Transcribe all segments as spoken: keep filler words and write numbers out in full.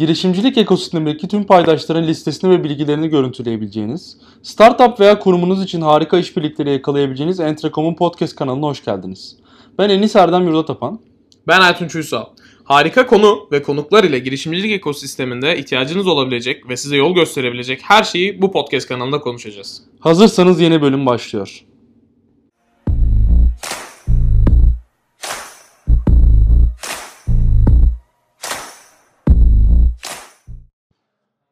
girişimcilik ekosistemindeki tüm paydaşların listesini ve bilgilerini görüntüleyebileceğiniz, startup veya kurumunuz için harika işbirlikleri yakalayabileceğiniz Entrekom'un podcast kanalına hoş geldiniz. Ben Enis Erdem Yurdatapan. Ben Aytun Çuysal. Harika konu ve konuklar ile girişimcilik ekosisteminde ihtiyacınız olabilecek ve size yol gösterebilecek her şeyi bu podcast kanalında konuşacağız. Hazırsanız yeni bölüm başlıyor.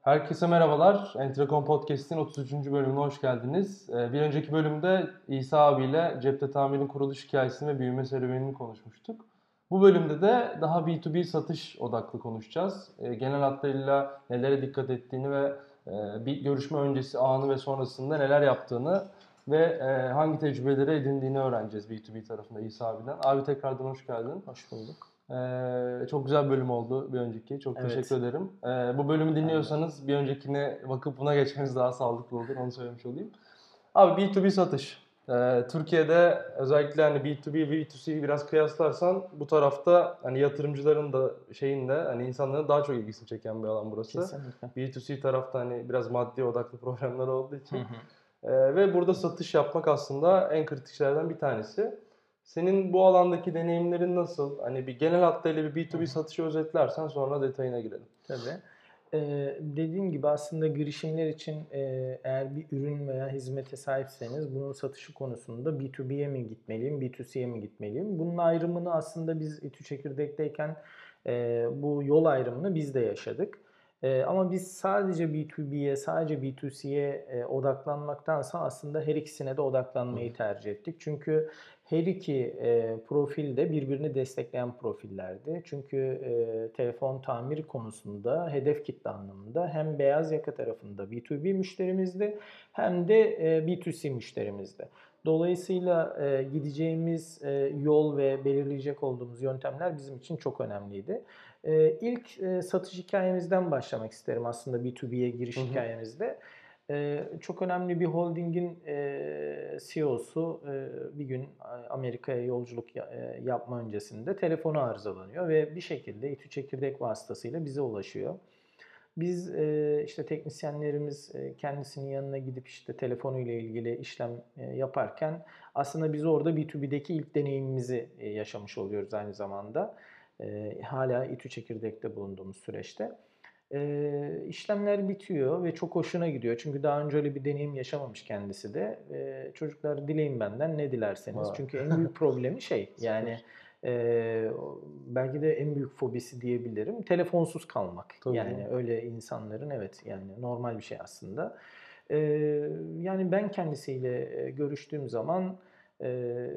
Herkese merhabalar. Entrekom Podcast'in otuz üçüncü bölümüne hoş geldiniz. Bir önceki bölümde İsa abiyle Cepte Tamir'in kuruluş hikayesini ve büyüme serüvenini konuşmuştuk. Bu bölümde de daha bi tu bi satış odaklı konuşacağız. Genel hatlarıyla nelere dikkat ettiğini ve bir görüşme öncesi anı ve sonrasında neler yaptığını ve hangi tecrübeleri edindiğini öğreneceğiz bi tu bi tarafında İsa abiden. Abi tekrardan hoş geldin. Hoş bulduk. Ee, çok güzel bir bölüm oldu bir önceki. Çok evet. Teşekkür ederim. Ee, bu bölümü dinliyorsanız evet. Bir öncekine bakıp buna geçmeniz daha sağlıklı olur. Onu söylemiş olayım. Abi bi tu bi satış. Ee, Türkiye'de özellikle hani bi tu bi ve bi tu si'yi biraz kıyaslarsan bu tarafta hani yatırımcıların da şeyin de hani insanların daha çok ilgisini çeken bir alan burası. Kesinlikle. bi tu si tarafta hani biraz maddi odaklı programlar olduğu için. Hı hı. Ee, ve burada satış yapmak aslında en kritik şeylerden bir tanesi. Senin bu alandaki deneyimlerin nasıl? Hani bir genel hatlarıyla bir bi tu bi satışı özetlersen sonra detayına girelim. Tabii. Ee, dediğim gibi aslında girişimler için eğer bir ürün veya hizmete sahipseniz bunun satışı konusunda bi tu bi'ye mi gitmeliyim, bi tu si'ye mi gitmeliyim? Bunun ayrımını aslında biz İTÜ Çekirdek'teyken e, bu yol ayrımını biz de yaşadık. E, ama biz sadece bi tu bi'ye, sadece bi tu si'ye e, odaklanmaktansa aslında her ikisine de odaklanmayı tercih ettik. Çünkü her iki e, profil de birbirini destekleyen profillerdi. Çünkü e, telefon tamiri konusunda hedef kitle anlamında hem beyaz yaka tarafında bi tu bi müşterimizdi hem de e, bi tu si müşterimizdi. Dolayısıyla e, gideceğimiz e, yol ve belirleyecek olduğumuz yöntemler bizim için çok önemliydi. E, ilk e, satış hikayemizden başlamak isterim aslında bi tu bi'ye giriş hı hı. hikayemizde. Ee, çok önemli bir holdingin e, si i o'su e, bir gün Amerika'ya yolculuk ya, e, yapma öncesinde telefonu arızalanıyor ve bir şekilde İTÜ Çekirdek vasıtasıyla bize ulaşıyor. Biz e, işte teknisyenlerimiz e, kendisinin yanına gidip işte telefonuyla ilgili işlem e, yaparken aslında biz orada bi tu bi'deki ilk deneyimimizi e, yaşamış oluyoruz aynı zamanda. E, hala İTÜ Çekirdek'te bulunduğumuz süreçte. Ee, işlemler bitiyor ve çok hoşuna gidiyor. Çünkü daha önce öyle bir deneyim yaşamamış kendisi de. Ee, çocuklar dileyin benden ne dilerseniz. Aa. Çünkü en büyük problemi şey yani e, belki de en büyük fobisi diyebilirim. Telefonsuz kalmak. Tabii yani ya. Öyle insanların evet yani normal bir şey aslında. Ee, yani ben kendisiyle görüştüğüm zaman Ee,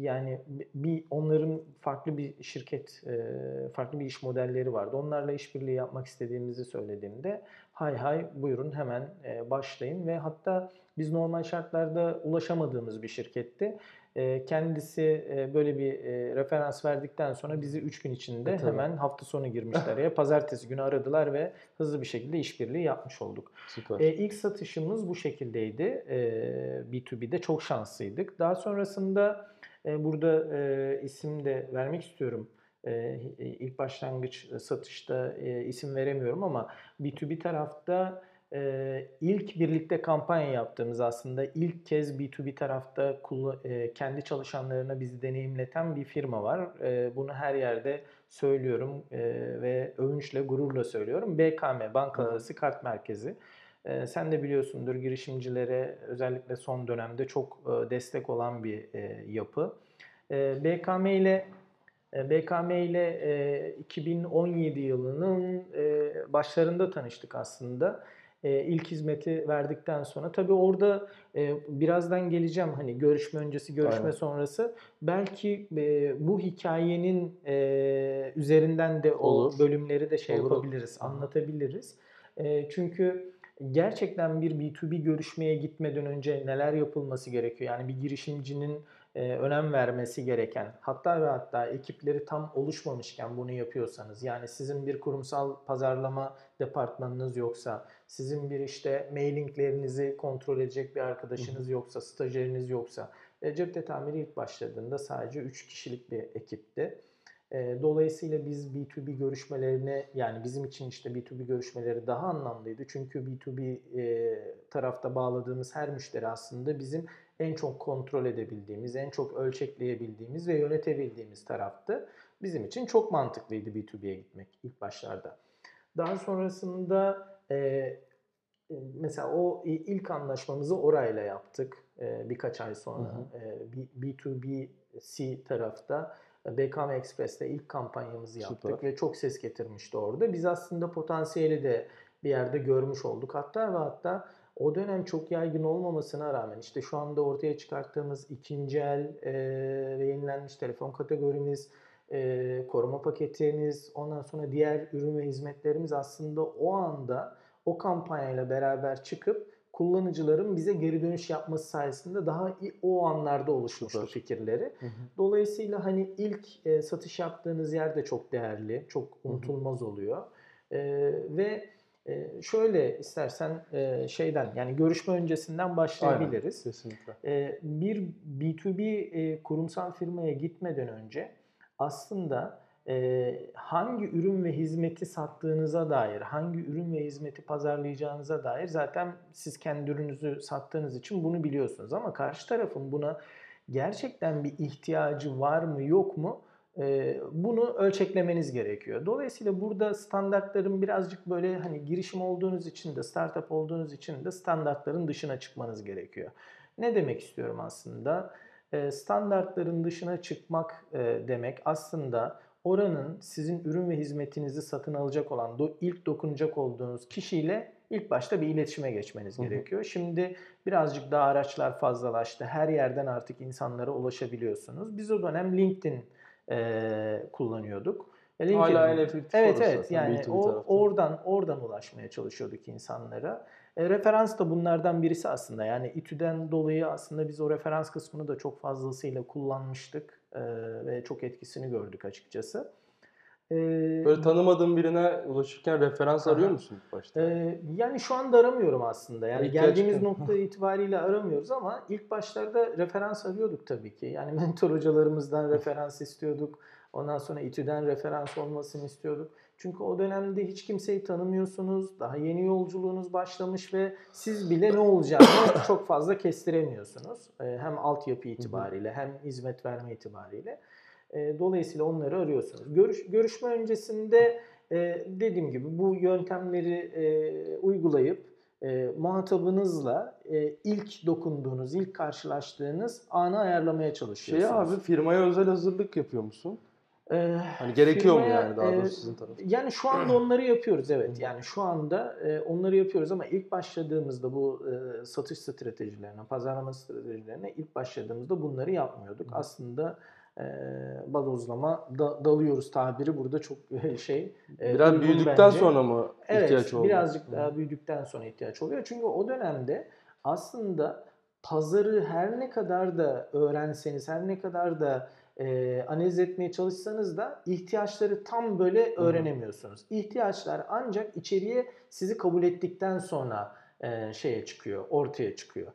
yani bir onların farklı bir şirket, e, farklı bir iş modelleri vardı. Onlarla işbirliği yapmak istediğimizi söylediğimde hay hay buyurun hemen e, başlayın ve hatta biz normal şartlarda ulaşamadığımız bir şirketti. E, kendisi e, böyle bir e, referans verdikten sonra bizi üç gün içinde e, hemen hafta sonu girmişler ya pazartesi günü aradılar ve hızlı bir şekilde işbirliği yapmış olduk. E, ilk satışımız bu şekildeydi. E, bi tu bi'de çok şanslıydık. Daha sonrasında e, burada e, isim de vermek istiyorum. E, ilk başlangıç satışta e, isim veremiyorum ama bi tu bi tarafta Ee, ilk birlikte kampanya yaptığımız aslında ilk kez bi tu bi tarafta e, kendi çalışanlarına bizi deneyimleten bir firma var. E, bunu her yerde söylüyorum e, ve övünçle, gururla söylüyorum. be ka me, Bankalar Arası Kart Merkezi. E, sen de biliyorsundur girişimcilere özellikle son dönemde çok e, destek olan bir e, yapı. E, BKM ile... BKM ile iki bin on yedi yılının başlarında tanıştık aslında. İlk hizmeti verdikten sonra tabii orada birazdan geleceğim hani görüşme öncesi görüşme aynen. Sonrası belki bu hikayenin üzerinden de olur. O bölümleri de şey olur. Yapabiliriz anlatabiliriz çünkü gerçekten bir bi tu bi görüşmeye gitmeden önce neler yapılması gerekiyor yani bir girişimcinin önem vermesi gereken hatta ve hatta ekipleri tam oluşmamışken bunu yapıyorsanız yani sizin bir kurumsal pazarlama departmanınız yoksa sizin bir işte mailinglerinizi kontrol edecek bir arkadaşınız yoksa stajyeriniz yoksa Cepte Tamiri ilk başladığında sadece üç kişilik bir ekipti. Dolayısıyla biz B iki B görüşmelerine, yani bizim için işte B iki B görüşmeleri daha anlamlıydı. Çünkü B iki B tarafta bağladığımız her müşteri aslında bizim en çok kontrol edebildiğimiz, en çok ölçekleyebildiğimiz ve yönetebildiğimiz taraftı. Bizim için çok mantıklıydı B iki B'ye gitmek ilk başlarda. Daha sonrasında mesela o ilk anlaşmamızı orayla yaptık birkaç ay sonra. Hı hı. B iki B C tarafta B K M Express'te ilk kampanyamızı yaptık. Süper. Ve çok ses getirmişti orada. Biz aslında potansiyeli de bir yerde görmüş olduk. Hatta ve hatta o dönem çok yaygın olmamasına rağmen işte şu anda ortaya çıkarttığımız ikinci el e, yenilenmiş telefon kategorimiz, e, koruma paketimiz, ondan sonra diğer ürün ve hizmetlerimiz aslında o anda o kampanyayla beraber çıkıp kullanıcıların bize geri dönüş yapması sayesinde daha o anlarda oluşmuştu. Süper. Fikirleri. Hı hı. Dolayısıyla hani ilk e, satış yaptığınız yer de çok değerli, çok unutulmaz, hı hı, oluyor. E, ve e, şöyle istersen e, şeyden, yani görüşme öncesinden başlayabiliriz. Aynen, kesinlikle. E, bir B iki B e, kurumsal firmaya gitmeden önce aslında e, hangi ürün ve hizmeti sattığınıza dair, hangi ürün ve hizmeti pazarlayacağınıza dair zaten siz kendi ürününüzü sattığınız için bunu biliyorsunuz. Ama karşı tarafın buna gerçekten bir ihtiyacı var mı yok mu e, bunu ölçeklemeniz gerekiyor. Dolayısıyla burada standartların birazcık böyle, hani girişim olduğunuz için de startup olduğunuz için de standartların dışına çıkmanız gerekiyor. Ne demek istiyorum aslında? E, standartların dışına çıkmak e, demek aslında oranın sizin ürün ve hizmetinizi satın alacak olan, do, ilk dokunacak olduğunuz kişiyle ilk başta bir iletişime geçmeniz, hı hı, gerekiyor. Şimdi birazcık daha araçlar fazlalaştı. Her yerden artık insanlara ulaşabiliyorsunuz. Biz o dönem LinkedIn e, kullanıyorduk. LinkedIn, hala en efektif. Evet evet, yani o, oradan oradan ulaşmaya çalışıyorduk insanlara. E, referans da bunlardan birisi aslında. Yani İTÜ'den dolayı aslında biz o referans kısmını da çok fazlasıyla kullanmıştık e, ve çok etkisini gördük açıkçası. E, Böyle tanımadığın birine ulaşırken referans aha. arıyor musun başta? E, yani şu anda aramıyorum aslında. Yani İhtiyaç geldiğimiz nokta itibariyle aramıyoruz ama ilk başlarda referans arıyorduk tabii ki. Yani mentor hocalarımızdan referans istiyorduk. Ondan sonra İTÜ'den referans olmasını istiyorduk. Çünkü o dönemde hiç kimseyi tanımıyorsunuz. Daha yeni yolculuğunuz başlamış ve siz bile ne olacağını çok fazla kestiremiyorsunuz. Hem altyapı itibariyle hem hizmet verme itibariyle. Dolayısıyla onları arıyorsunuz. Görüş, görüşme öncesinde dediğim gibi bu yöntemleri uygulayıp E, muhatabınızla e, ilk dokunduğunuz, ilk karşılaştığınız anı ayarlamaya çalışıyorsunuz. Şey abi, firmaya özel hazırlık yapıyor musun? E, hani gerekiyor firmaya, mu yani daha doğrusu e, sizin tarafınız? Yani şu anda onları yapıyoruz, evet. Yani şu anda e, onları yapıyoruz ama ilk başladığımızda bu e, satış stratejilerine, pazarlama stratejilerine ilk başladığımızda bunları yapmıyorduk. Hı. Aslında e, badozlama da, dalıyoruz tabiri burada çok şey. E, Biraz büyüdükten bence. sonra mı? Evet, birazcık daha büyüdükten sonra ihtiyaç oluyor. Çünkü o dönemde aslında pazarı her ne kadar da öğrenseniz, her ne kadar da e, analiz etmeye çalışsanız da ihtiyaçları tam böyle öğrenemiyorsunuz. İhtiyaçlar ancak içeriye sizi kabul ettikten sonra e, şeye çıkıyor, ortaya çıkıyor.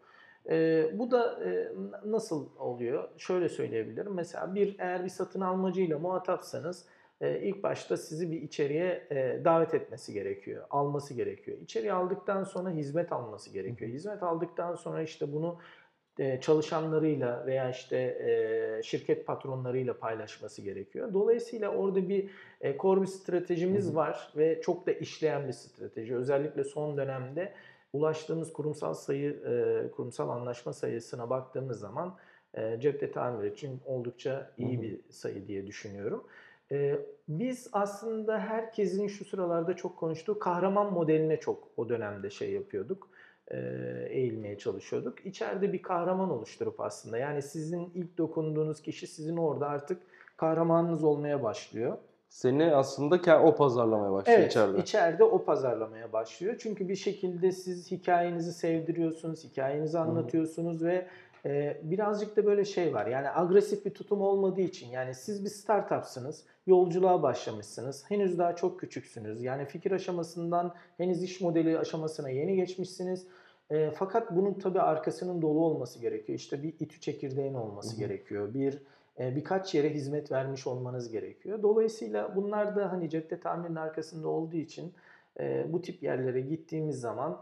E, bu da e, nasıl oluyor? Şöyle söyleyebilirim. Mesela bir eğer bir satın almacıyla muhatapsanız, İlk başta sizi bir içeriye davet etmesi gerekiyor, alması gerekiyor. İçeriye aldıktan sonra hizmet alması gerekiyor. Hizmet aldıktan sonra işte bunu çalışanlarıyla veya işte şirket patronlarıyla paylaşması gerekiyor. Dolayısıyla orada bir core bir stratejimiz var ve çok da işleyen bir strateji. Özellikle son dönemde ulaştığımız kurumsal sayı, kurumsal anlaşma sayısına baktığımız zaman Cepte Tamir için oldukça iyi bir sayı diye düşünüyorum. Biz aslında herkesin şu sıralarda çok konuştuğu kahraman modeline çok o dönemde şey yapıyorduk, eğilmeye çalışıyorduk. İçeride bir kahraman oluşturup aslında, yani sizin ilk dokunduğunuz kişi sizin orada artık kahramanınız olmaya başlıyor. Seni aslında o pazarlamaya başlıyor, evet, içeride. Evet, içeride o pazarlamaya başlıyor. Çünkü bir şekilde siz hikayenizi sevdiriyorsunuz, hikayenizi anlatıyorsunuz, hı-hı, ve Ee, birazcık da böyle şey var, yani agresif bir tutum olmadığı için. Yani siz bir startupsınız, yolculuğa başlamışsınız, henüz daha çok küçüksünüz, yani fikir aşamasından henüz iş modeli aşamasına yeni geçmişsiniz. E, fakat bunun tabii arkasının dolu olması gerekiyor. İşte bir İTÜ çekirdeğin olması, hı-hı, gerekiyor, bir birkaç yere hizmet vermiş olmanız gerekiyor. Dolayısıyla bunlar da hani Cepte Tamir'in arkasında olduğu için bu tip yerlere gittiğimiz zaman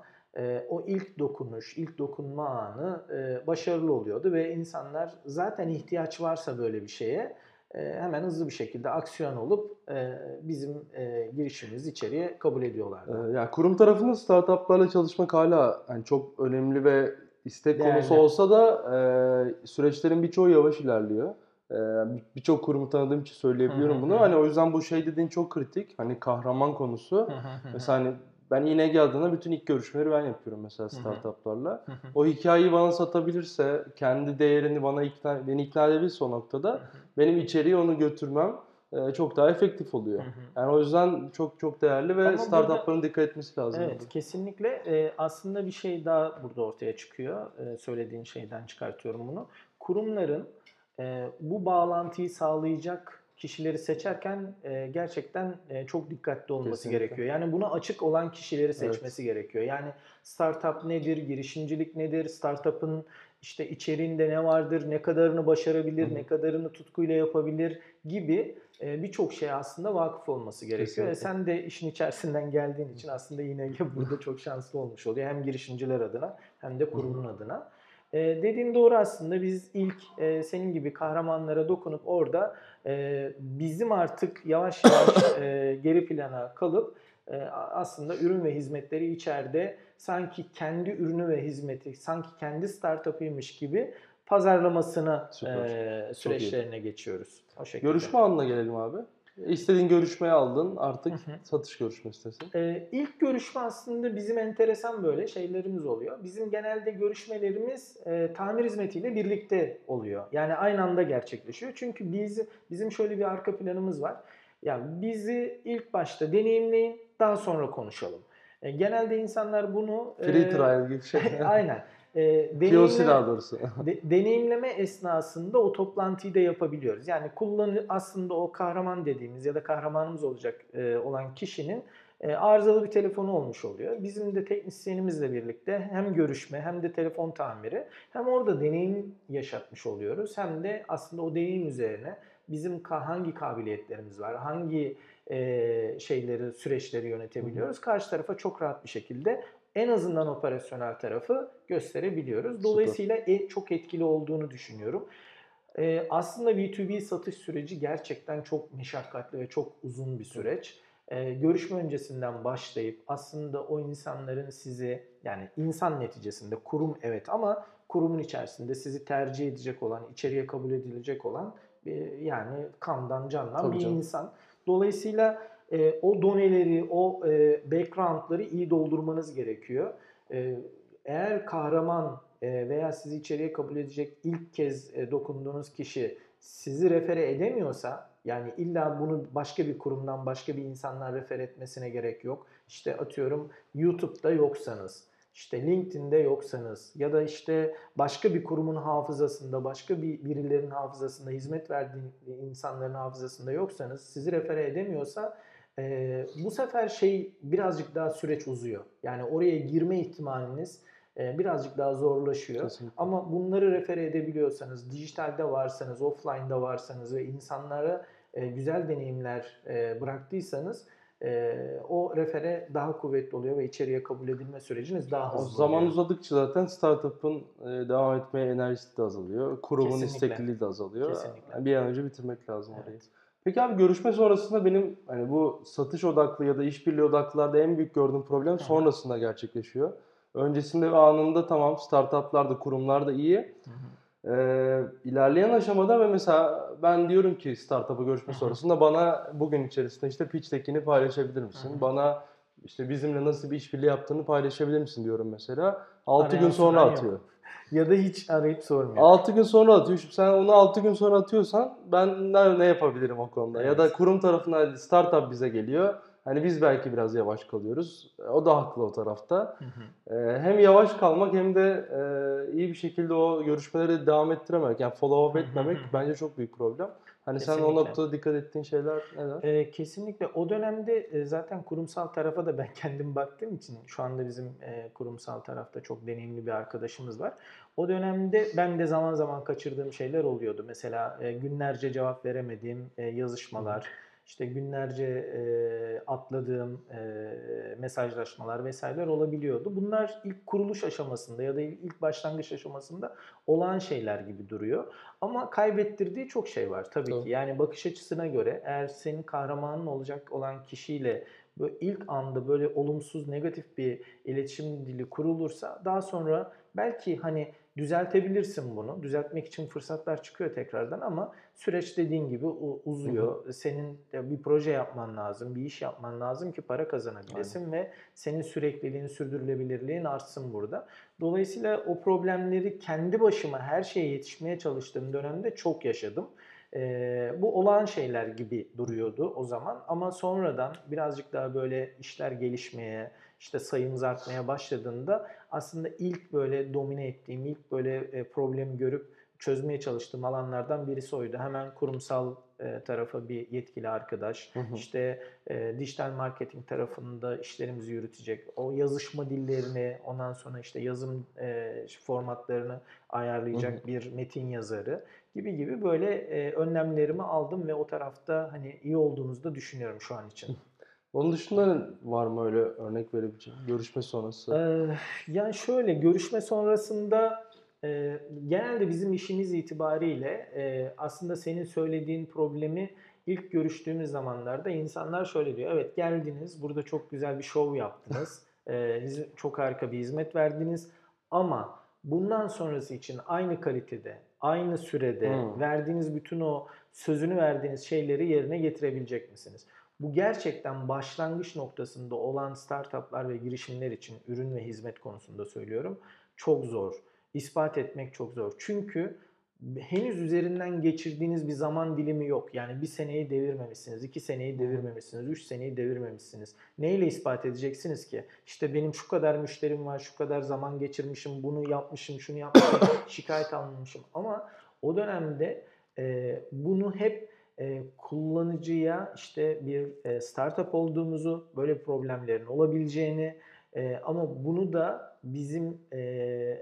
o ilk dokunuş, ilk dokunma anı başarılı oluyordu ve insanlar zaten ihtiyaç varsa böyle bir şeye hemen hızlı bir şekilde aksiyon olup bizim girişimizi içeriye kabul ediyorlardı. Yani kurum tarafında startuplarla çalışmak hala yani çok önemli ve istek değerli konusu olsa da süreçlerin birçoğu yavaş ilerliyor. Birçok kurumu tanıdığım için söyleyebiliyorum hı hı. bunu. Hani o yüzden bu şey dediğin çok kritik. Hani kahraman konusu. Hı hı hı. Mesela hani ben İ N G adına bütün ilk görüşmeleri ben yapıyorum mesela startuplarla. Hı hı. O hikayeyi bana satabilirse, kendi değerini bana ikna, beni ikna edebilirse o noktada hı hı. benim içeriye onu götürmem çok daha efektif oluyor. Hı hı. Yani o yüzden çok çok değerli ve ama startupların burada dikkat etmesi lazım. Evet burada kesinlikle. Ee, aslında bir şey daha burada ortaya çıkıyor. Ee, söylediğin şeyden çıkartıyorum bunu. Kurumların E, bu bağlantıyı sağlayacak kişileri seçerken e, gerçekten e, çok dikkatli olması kesinlikle gerekiyor. Yani buna açık olan kişileri seçmesi evet gerekiyor. Yani startup nedir, girişimcilik nedir, startup'ın işte içeriğinde ne vardır, ne kadarını başarabilir, hı-hı, ne kadarını tutkuyla yapabilir gibi e, birçok şeye aslında vakıf olması gerekiyor. E, sen de işin içerisinden geldiğin için aslında yine burada çok şanslı olmuş oluyor. Hem girişimciler adına hem de kurumun hı-hı adına. Ee, dediğin doğru aslında biz ilk e, senin gibi kahramanlara dokunup orada e, bizim artık yavaş yavaş e, geri plana kalıp e, aslında ürün ve hizmetleri içeride sanki kendi ürünü ve hizmeti sanki kendi startup'ıymış gibi pazarlamasına e, süreçlerine geçiyoruz. O şekilde. Görüşme anına gelelim abi. İstediğin görüşmeyi aldın artık hı hı. satış görüşmesi. Ee, ilk görüşme aslında bizim enteresan böyle şeylerimiz oluyor. Bizim genelde görüşmelerimiz e, tamir hizmetiyle birlikte oluyor. Yani aynı anda gerçekleşiyor. Çünkü biz, bizim şöyle bir arka planımız var. Yani bizi ilk başta deneyimleyin, daha sonra konuşalım. E, genelde insanlar bunu... Free e, trial gibi şey. Aynen. E, deneyimleme, de, deneyimleme esnasında o toplantıyı da yapabiliyoruz. Yani kullanı aslında o kahraman dediğimiz ya da kahramanımız olacak e, olan kişinin e, arızalı bir telefonu olmuş oluyor. Bizim de teknisyenimizle birlikte hem görüşme hem de telefon tamiri hem orada deneyim yaşatmış oluyoruz. Hem de aslında o deneyim üzerine bizim hangi kabiliyetlerimiz var, hangi e, şeyleri, süreçleri yönetebiliyoruz. Hı-hı. Karşı tarafa çok rahat bir şekilde en azından operasyonel tarafı gösterebiliyoruz. Dolayısıyla e, çok etkili olduğunu düşünüyorum. E, aslında B iki B satış süreci gerçekten çok meşakkatli ve çok uzun bir süreç. E, görüşme öncesinden başlayıp aslında o insanların sizi, yani insan neticesinde kurum evet ama kurumun içerisinde sizi tercih edecek olan, içeriye kabul edilecek olan e, yani kandan candan tabii bir canım insan. Dolayısıyla E, o doneleri, o e, backgroundları iyi doldurmanız gerekiyor. E, eğer kahraman e, veya sizi içeriye kabul edecek ilk kez e, dokunduğunuz kişi sizi refere edemiyorsa, yani illa bunu başka bir kurumdan, başka bir insandan refere etmesine gerek yok. İşte atıyorum YouTube'da yoksanız, işte LinkedIn'de yoksanız ya da işte başka bir kurumun hafızasında, başka bir birilerinin hafızasında, hizmet verdiğin insanların hafızasında yoksanız, sizi refere edemiyorsa Ee, bu sefer şey birazcık daha süreç uzuyor. Yani oraya girme ihtimaliniz e, birazcık daha zorlaşıyor. Kesinlikle. Ama bunları refere edebiliyorsanız, dijitalde varsanız, offline'da varsanız ve insanlara e, güzel deneyimler e, bıraktıysanız e, o refere daha kuvvetli oluyor ve içeriye kabul edilme süreciniz daha hızlı oluyor. O zaman uzadıkça zaten startup'ın e, devam etmeye enerjisi de azalıyor. Kurumun kesinlikle istekliliği de azalıyor. Kesinlikle. Bir an önce bitirmek lazım orayı. Evet. Peki abi görüşme sonrasında benim hani bu satış odaklı ya da işbirliği odaklılarda en büyük gördüğüm problem sonrasında gerçekleşiyor. Öncesinde ve anında tamam startuplar da kurumlar da iyi. Ee, ilerleyen aşamada ve mesela ben diyorum ki startup'a görüşme sonrasında bana bugün içerisinde işte pitch deck'ini paylaşabilir misin? Bana işte bizimle nasıl bir işbirliği yaptığını paylaşabilir misin diyorum mesela. altı gün sonra atıyor. Yok. Ya da hiç arayıp sormuyor. altı gün sonra atıyor. Şimdi sen onu altı gün sonra atıyorsan ben ne yapabilirim o konuda? Evet. Ya da kurum tarafından startup bize geliyor. Hani biz belki biraz yavaş kalıyoruz. O da haklı o tarafta. Hı hı. E, hem yavaş kalmak hem de e, iyi bir şekilde o görüşmeleri devam ettirememek, yani follow up etmemek hı hı. bence çok büyük problem. Hani kesinlikle. Sen o noktada dikkat ettiğin şeyler neler? E, kesinlikle. O dönemde zaten kurumsal tarafa da ben kendim baktığım için şu anda bizim e, kurumsal tarafta çok deneyimli bir arkadaşımız var. O dönemde ben de zaman zaman kaçırdığım şeyler oluyordu. Mesela e, günlerce cevap veremediğim e, yazışmalar, hı. işte günlerce e, atladığım e, mesajlaşmalar vesaireler olabiliyordu. Bunlar ilk kuruluş aşamasında ya da ilk başlangıç aşamasında olan şeyler gibi duruyor. Ama kaybettirdiği çok şey var tabii Doğru. ki. Yani bakış açısına göre eğer senin kahramanın olacak olan kişiyle böyle ilk anda böyle olumsuz, negatif bir iletişim dili kurulursa daha sonra belki hani düzeltebilirsin bunu. Düzeltmek için fırsatlar çıkıyor tekrardan ama süreç dediğin gibi uzuyor. Hı hı. Senin bir proje yapman lazım, bir iş yapman lazım ki para kazanabilesin Aynen. ve senin sürekliliğin, sürdürülebilirliğin artsın burada. Dolayısıyla o problemleri kendi başıma her şeye yetişmeye çalıştığım dönemde çok yaşadım. Ee, bu olağan şeyler gibi duruyordu o zaman ama sonradan birazcık daha böyle işler gelişmeye, işte sayımız artmaya başladığında aslında ilk böyle domine ettiğim, ilk böyle problemi görüp çözmeye çalıştığım alanlardan birisi oydu. Hemen kurumsal tarafa bir yetkili arkadaş, hı hı. işte e, dijital marketing tarafında işlerimizi yürütecek, o yazışma dillerini, ondan sonra işte yazım e, formatlarını ayarlayacak hı hı. bir metin yazarı gibi gibi böyle e, önlemlerimi aldım ve o tarafta hani iyi olduğumuzu da düşünüyorum şu an için. Onun dışında var mı öyle örnek verebileceğim? Görüşme sonrası? Ee, yani şöyle, görüşme sonrasında Ee, genelde bizim işimiz itibariyle e, aslında senin söylediğin problemi ilk görüştüğümüz zamanlarda insanlar şöyle diyor. Evet, geldiniz, burada çok güzel bir şov yaptınız, e, çok harika bir hizmet verdiniz ama bundan sonrası için aynı kalitede, aynı sürede hmm. verdiğiniz bütün o sözünü verdiğiniz şeyleri yerine getirebilecek misiniz? Bu gerçekten başlangıç noktasında olan startuplar ve girişimler için ürün ve hizmet konusunda söylüyorum, çok zor. İspat etmek çok zor. Çünkü henüz üzerinden geçirdiğiniz bir zaman dilimi yok. Yani bir seneyi devirmemişsiniz, iki seneyi devirmemişsiniz, üç seneyi devirmemişsiniz. Neyle ispat edeceksiniz ki? İşte benim şu kadar müşterim var, şu kadar zaman geçirmişim, bunu yapmışım, şunu yapmışım, şikayet almışım. Ama o dönemde e, bunu hep e, kullanıcıya işte bir e, startup olduğumuzu, böyle problemlerin olabileceğini e, ama bunu da bizim e,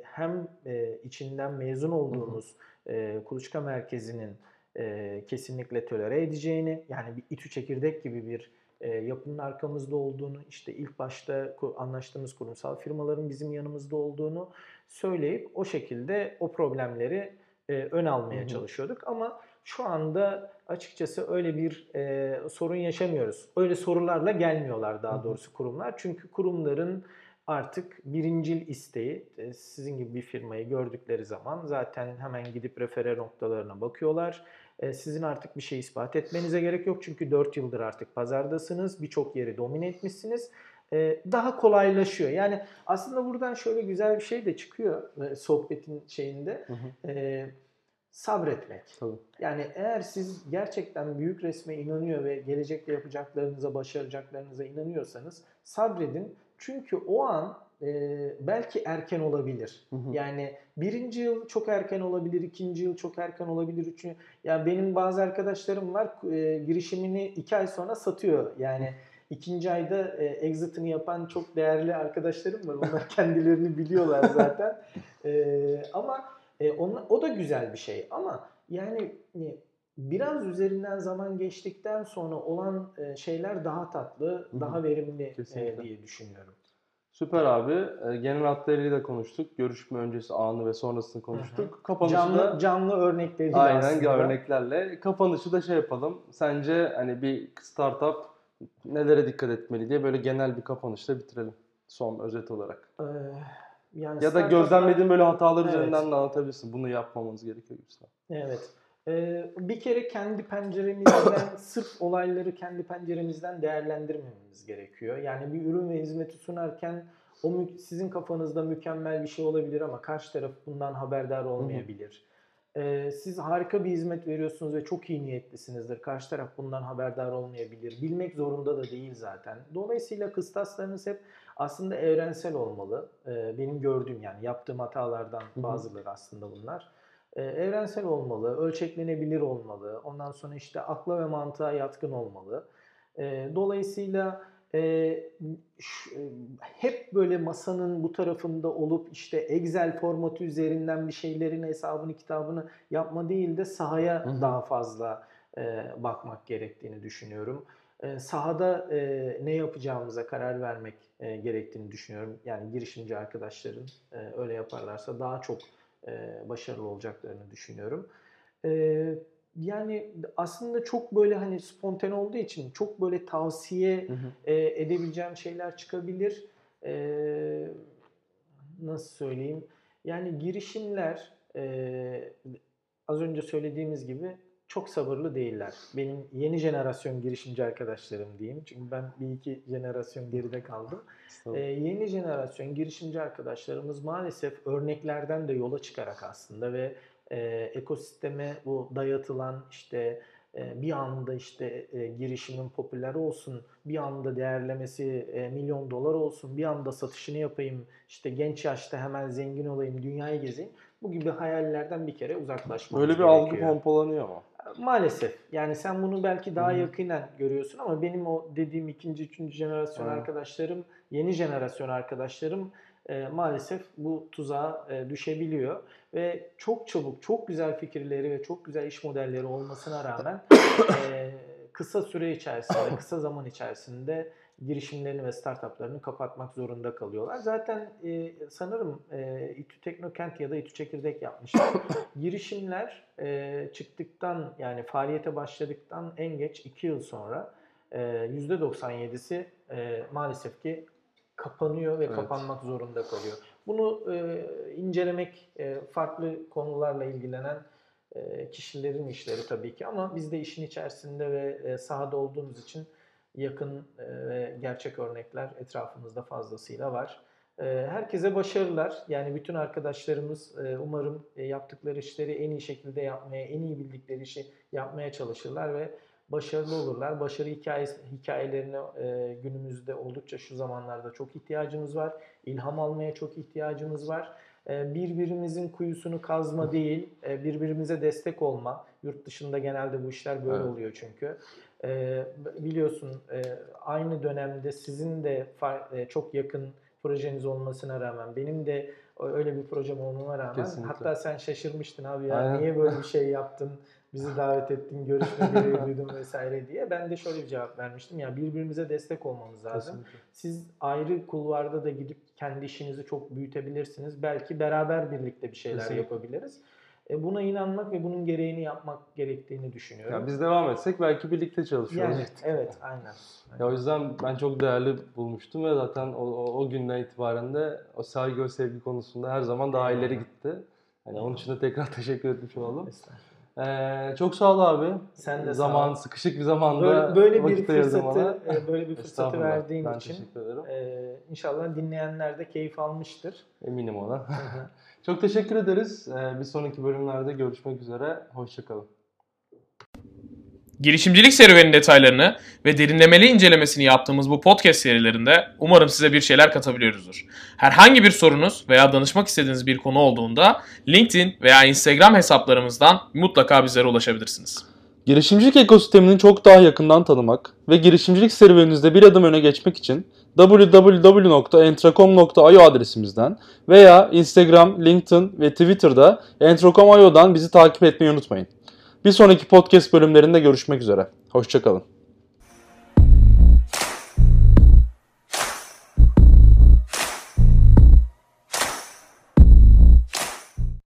hem e, içinden mezun olduğumuz e, Kuluçka Merkezi'nin e, kesinlikle tolere edeceğini, yani bir İTÜ Çekirdek gibi bir e, yapının arkamızda olduğunu, işte ilk başta anlaştığımız kurumsal firmaların bizim yanımızda olduğunu söyleyip o şekilde o problemleri e, ön almaya hı hı. çalışıyorduk ama şu anda açıkçası öyle bir e, sorun yaşamıyoruz. Öyle sorularla gelmiyorlar daha doğrusu hı hı. kurumlar, çünkü kurumların artık birincil isteği sizin gibi bir firmayı gördükleri zaman zaten hemen gidip refere noktalarına bakıyorlar. Sizin artık bir şey ispat etmenize gerek yok çünkü dört yıldır artık pazardasınız, birçok yeri domine etmişsiniz. Daha kolaylaşıyor. Yani aslında buradan şöyle güzel bir şey de çıkıyor sohbetin şeyinde. Hı hı. E, Sabretmek. Tabii. Yani eğer siz gerçekten büyük resme inanıyor ve gelecekte yapacaklarınıza, başaracaklarınıza inanıyorsanız sabredin. Çünkü o an e, belki erken olabilir. Hı hı. Yani birinci yıl çok erken olabilir, ikinci yıl çok erken olabilir. Üçüncü, yani benim bazı arkadaşlarım var e, girişimini iki ay sonra satıyor. Yani ikinci ayda e, exit'ini yapan çok değerli arkadaşlarım var. Onlar kendilerini biliyorlar zaten. E, ama... E, onla, o da güzel bir şey ama yani biraz üzerinden zaman geçtikten sonra olan şeyler daha tatlı, daha verimli e, diye düşünüyorum. Süper abi. Genel hatlarıyla konuştuk. Görüşme öncesi anı ve sonrasını konuştuk. Kapanışı canlı, da canlı örnekleriyle aynen aslında. örneklerle. Kapanışı da şey yapalım. Sence hani bir startup nelere dikkat etmeli diye böyle genel bir kapanışla bitirelim. Son özet olarak. Ee... Yani ya da gözlemlediğin böyle hatalar evet. üzerinden de anlatabilirsin. Bunu yapmamanız gerekiyor gibisinden. Evet. Ee, bir kere kendi penceremizden, sırf olayları kendi penceremizden değerlendirmemiz gerekiyor. Yani bir ürün ve hizmeti sunarken o sizin kafanızda mükemmel bir şey olabilir ama karşı taraf bundan haberdar olmayabilir. e, siz harika bir hizmet veriyorsunuz ve çok iyi niyetlisinizdir. Karşı taraf bundan haberdar olmayabilir. Bilmek zorunda da değil zaten. Dolayısıyla kıstaslarınız hep aslında evrensel olmalı. E, benim gördüğüm, yani yaptığım hatalardan bazıları aslında bunlar. E, evrensel olmalı, ölçeklenebilir olmalı. Ondan sonra işte akla ve mantığa yatkın olmalı. E, dolayısıyla Ee, şu, hep böyle masanın bu tarafında olup işte Excel formatı üzerinden bir şeylerin hesabını kitabını yapma değil de sahaya Hı-hı. daha fazla e, bakmak gerektiğini düşünüyorum. E, sahada e, ne yapacağımıza karar vermek e, gerektiğini düşünüyorum. Yani girişimci arkadaşların e, öyle yaparlarsa daha çok e, başarılı olacaklarını düşünüyorum. Evet. Yani aslında çok böyle hani spontane olduğu için çok böyle tavsiye hı hı. E, edebileceğim şeyler çıkabilir. E, nasıl söyleyeyim? Yani girişimler e, az önce söylediğimiz gibi çok sabırlı değiller. Benim yeni jenerasyon girişimci arkadaşlarım diyeyim. Çünkü ben bir iki jenerasyon geride kaldım. E, yeni jenerasyon girişimci arkadaşlarımız maalesef örneklerden de yola çıkarak aslında ve E, ekosisteme bu dayatılan işte e, bir anda işte e, girişimin popüler olsun, bir anda değerlemesi e, milyon dolar olsun, bir anda satışını yapayım, işte genç yaşta hemen zengin olayım, dünyayı gezeyim. Bu gibi hayallerden bir kere uzaklaşmak gerekiyor. Böyle bir algı pompalanıyor ama. Maalesef. Yani sen bunu belki daha Hı-hı. yakinen görüyorsun ama benim o dediğim ikinci, üçüncü jenerasyon Hı-hı. arkadaşlarım, yeni jenerasyon arkadaşlarım E, maalesef bu tuzağa e, düşebiliyor ve çok çabuk, çok güzel fikirleri ve çok güzel iş modelleri olmasına rağmen e, kısa süre içerisinde, kısa zaman içerisinde girişimlerini ve startuplarını kapatmak zorunda kalıyorlar. Zaten e, sanırım e, İTÜ Teknokent ya da İTÜ Çekirdek yapmışlar. Girişimler e, çıktıktan, yani faaliyete başladıktan en geç iki yıl sonra e, yüzde doksan yedisi e, maalesef ki kapanıyor ve evet. kapanmak zorunda kalıyor. Bunu e, incelemek e, farklı konularla ilgilenen e, kişilerin işleri tabii ki, ama biz de işin içerisinde ve e, sahada olduğumuz için yakın e, gerçek örnekler etrafımızda fazlasıyla var. E, herkese başarılar. Yani bütün arkadaşlarımız e, umarım e, yaptıkları işleri en iyi şekilde yapmaya, en iyi bildikleri işi yapmaya çalışırlar ve başarılı olurlar. Başarı hikayesi, hikayelerine e, günümüzde oldukça, şu zamanlarda çok ihtiyacımız var. İlham almaya çok ihtiyacımız var. E, birbirimizin kuyusunu kazma değil, e, birbirimize destek olma. Yurt dışında genelde bu işler böyle evet. oluyor çünkü. E, biliyorsun e, aynı dönemde sizin de e, çok yakın projeniz olmasına rağmen, benim de öyle bir projem olmama rağmen Kesinlikle. hatta sen şaşırmıştın abi ya Aynen. niye böyle bir şey yaptın? Bizi davet ettin, görüşme gereği duydum vesaire diye. Ben de şöyle bir cevap vermiştim. Ya birbirimize destek olmamız lazım. Kesinlikle. Siz ayrı kulvarda da gidip kendi işinizi çok büyütebilirsiniz. Belki beraber birlikte bir şeyler Kesinlikle. yapabiliriz. E buna inanmak ve bunun gereğini yapmak gerektiğini düşünüyorum. Ya biz devam etsek belki birlikte çalışıyoruz. Yani, evet, aynen. aynen. Ya o yüzden ben çok değerli bulmuştum ve zaten o, o, o günden itibaren de o saygı ve sevgi konusunda her zaman daha aynen. ileri gitti. Yani onun için de tekrar teşekkür etmiş olalım. Ee, çok sağ ol abi. Sen de zaman, sağ ol. Sıkışık bir zamanda böyle, böyle bir fırsatı, e, böyle bir fırsatı verdiğin ben için. Teşekkür ederim. E, inşallah dinleyenler de keyif almıştır. Eminim ona. Çok teşekkür ederiz. E, bir sonraki bölümlerde görüşmek üzere. Hoşçakalın. Girişimcilik serüvenin detaylarını ve derinlemeli incelemesini yaptığımız bu podcast serilerinde umarım size bir şeyler katabiliyoruzdur. Herhangi bir sorunuz veya danışmak istediğiniz bir konu olduğunda LinkedIn veya Instagram hesaplarımızdan mutlaka bizlere ulaşabilirsiniz. Girişimcilik ekosistemini çok daha yakından tanımak ve girişimcilik serüveninizde bir adım öne geçmek için double-u double-u double-u nokta entracom nokta i o adresimizden veya Instagram, LinkedIn ve Twitter'da entracom nokta i o'dan bizi takip etmeyi unutmayın. Bir sonraki podcast bölümlerinde görüşmek üzere. Hoşça kalın.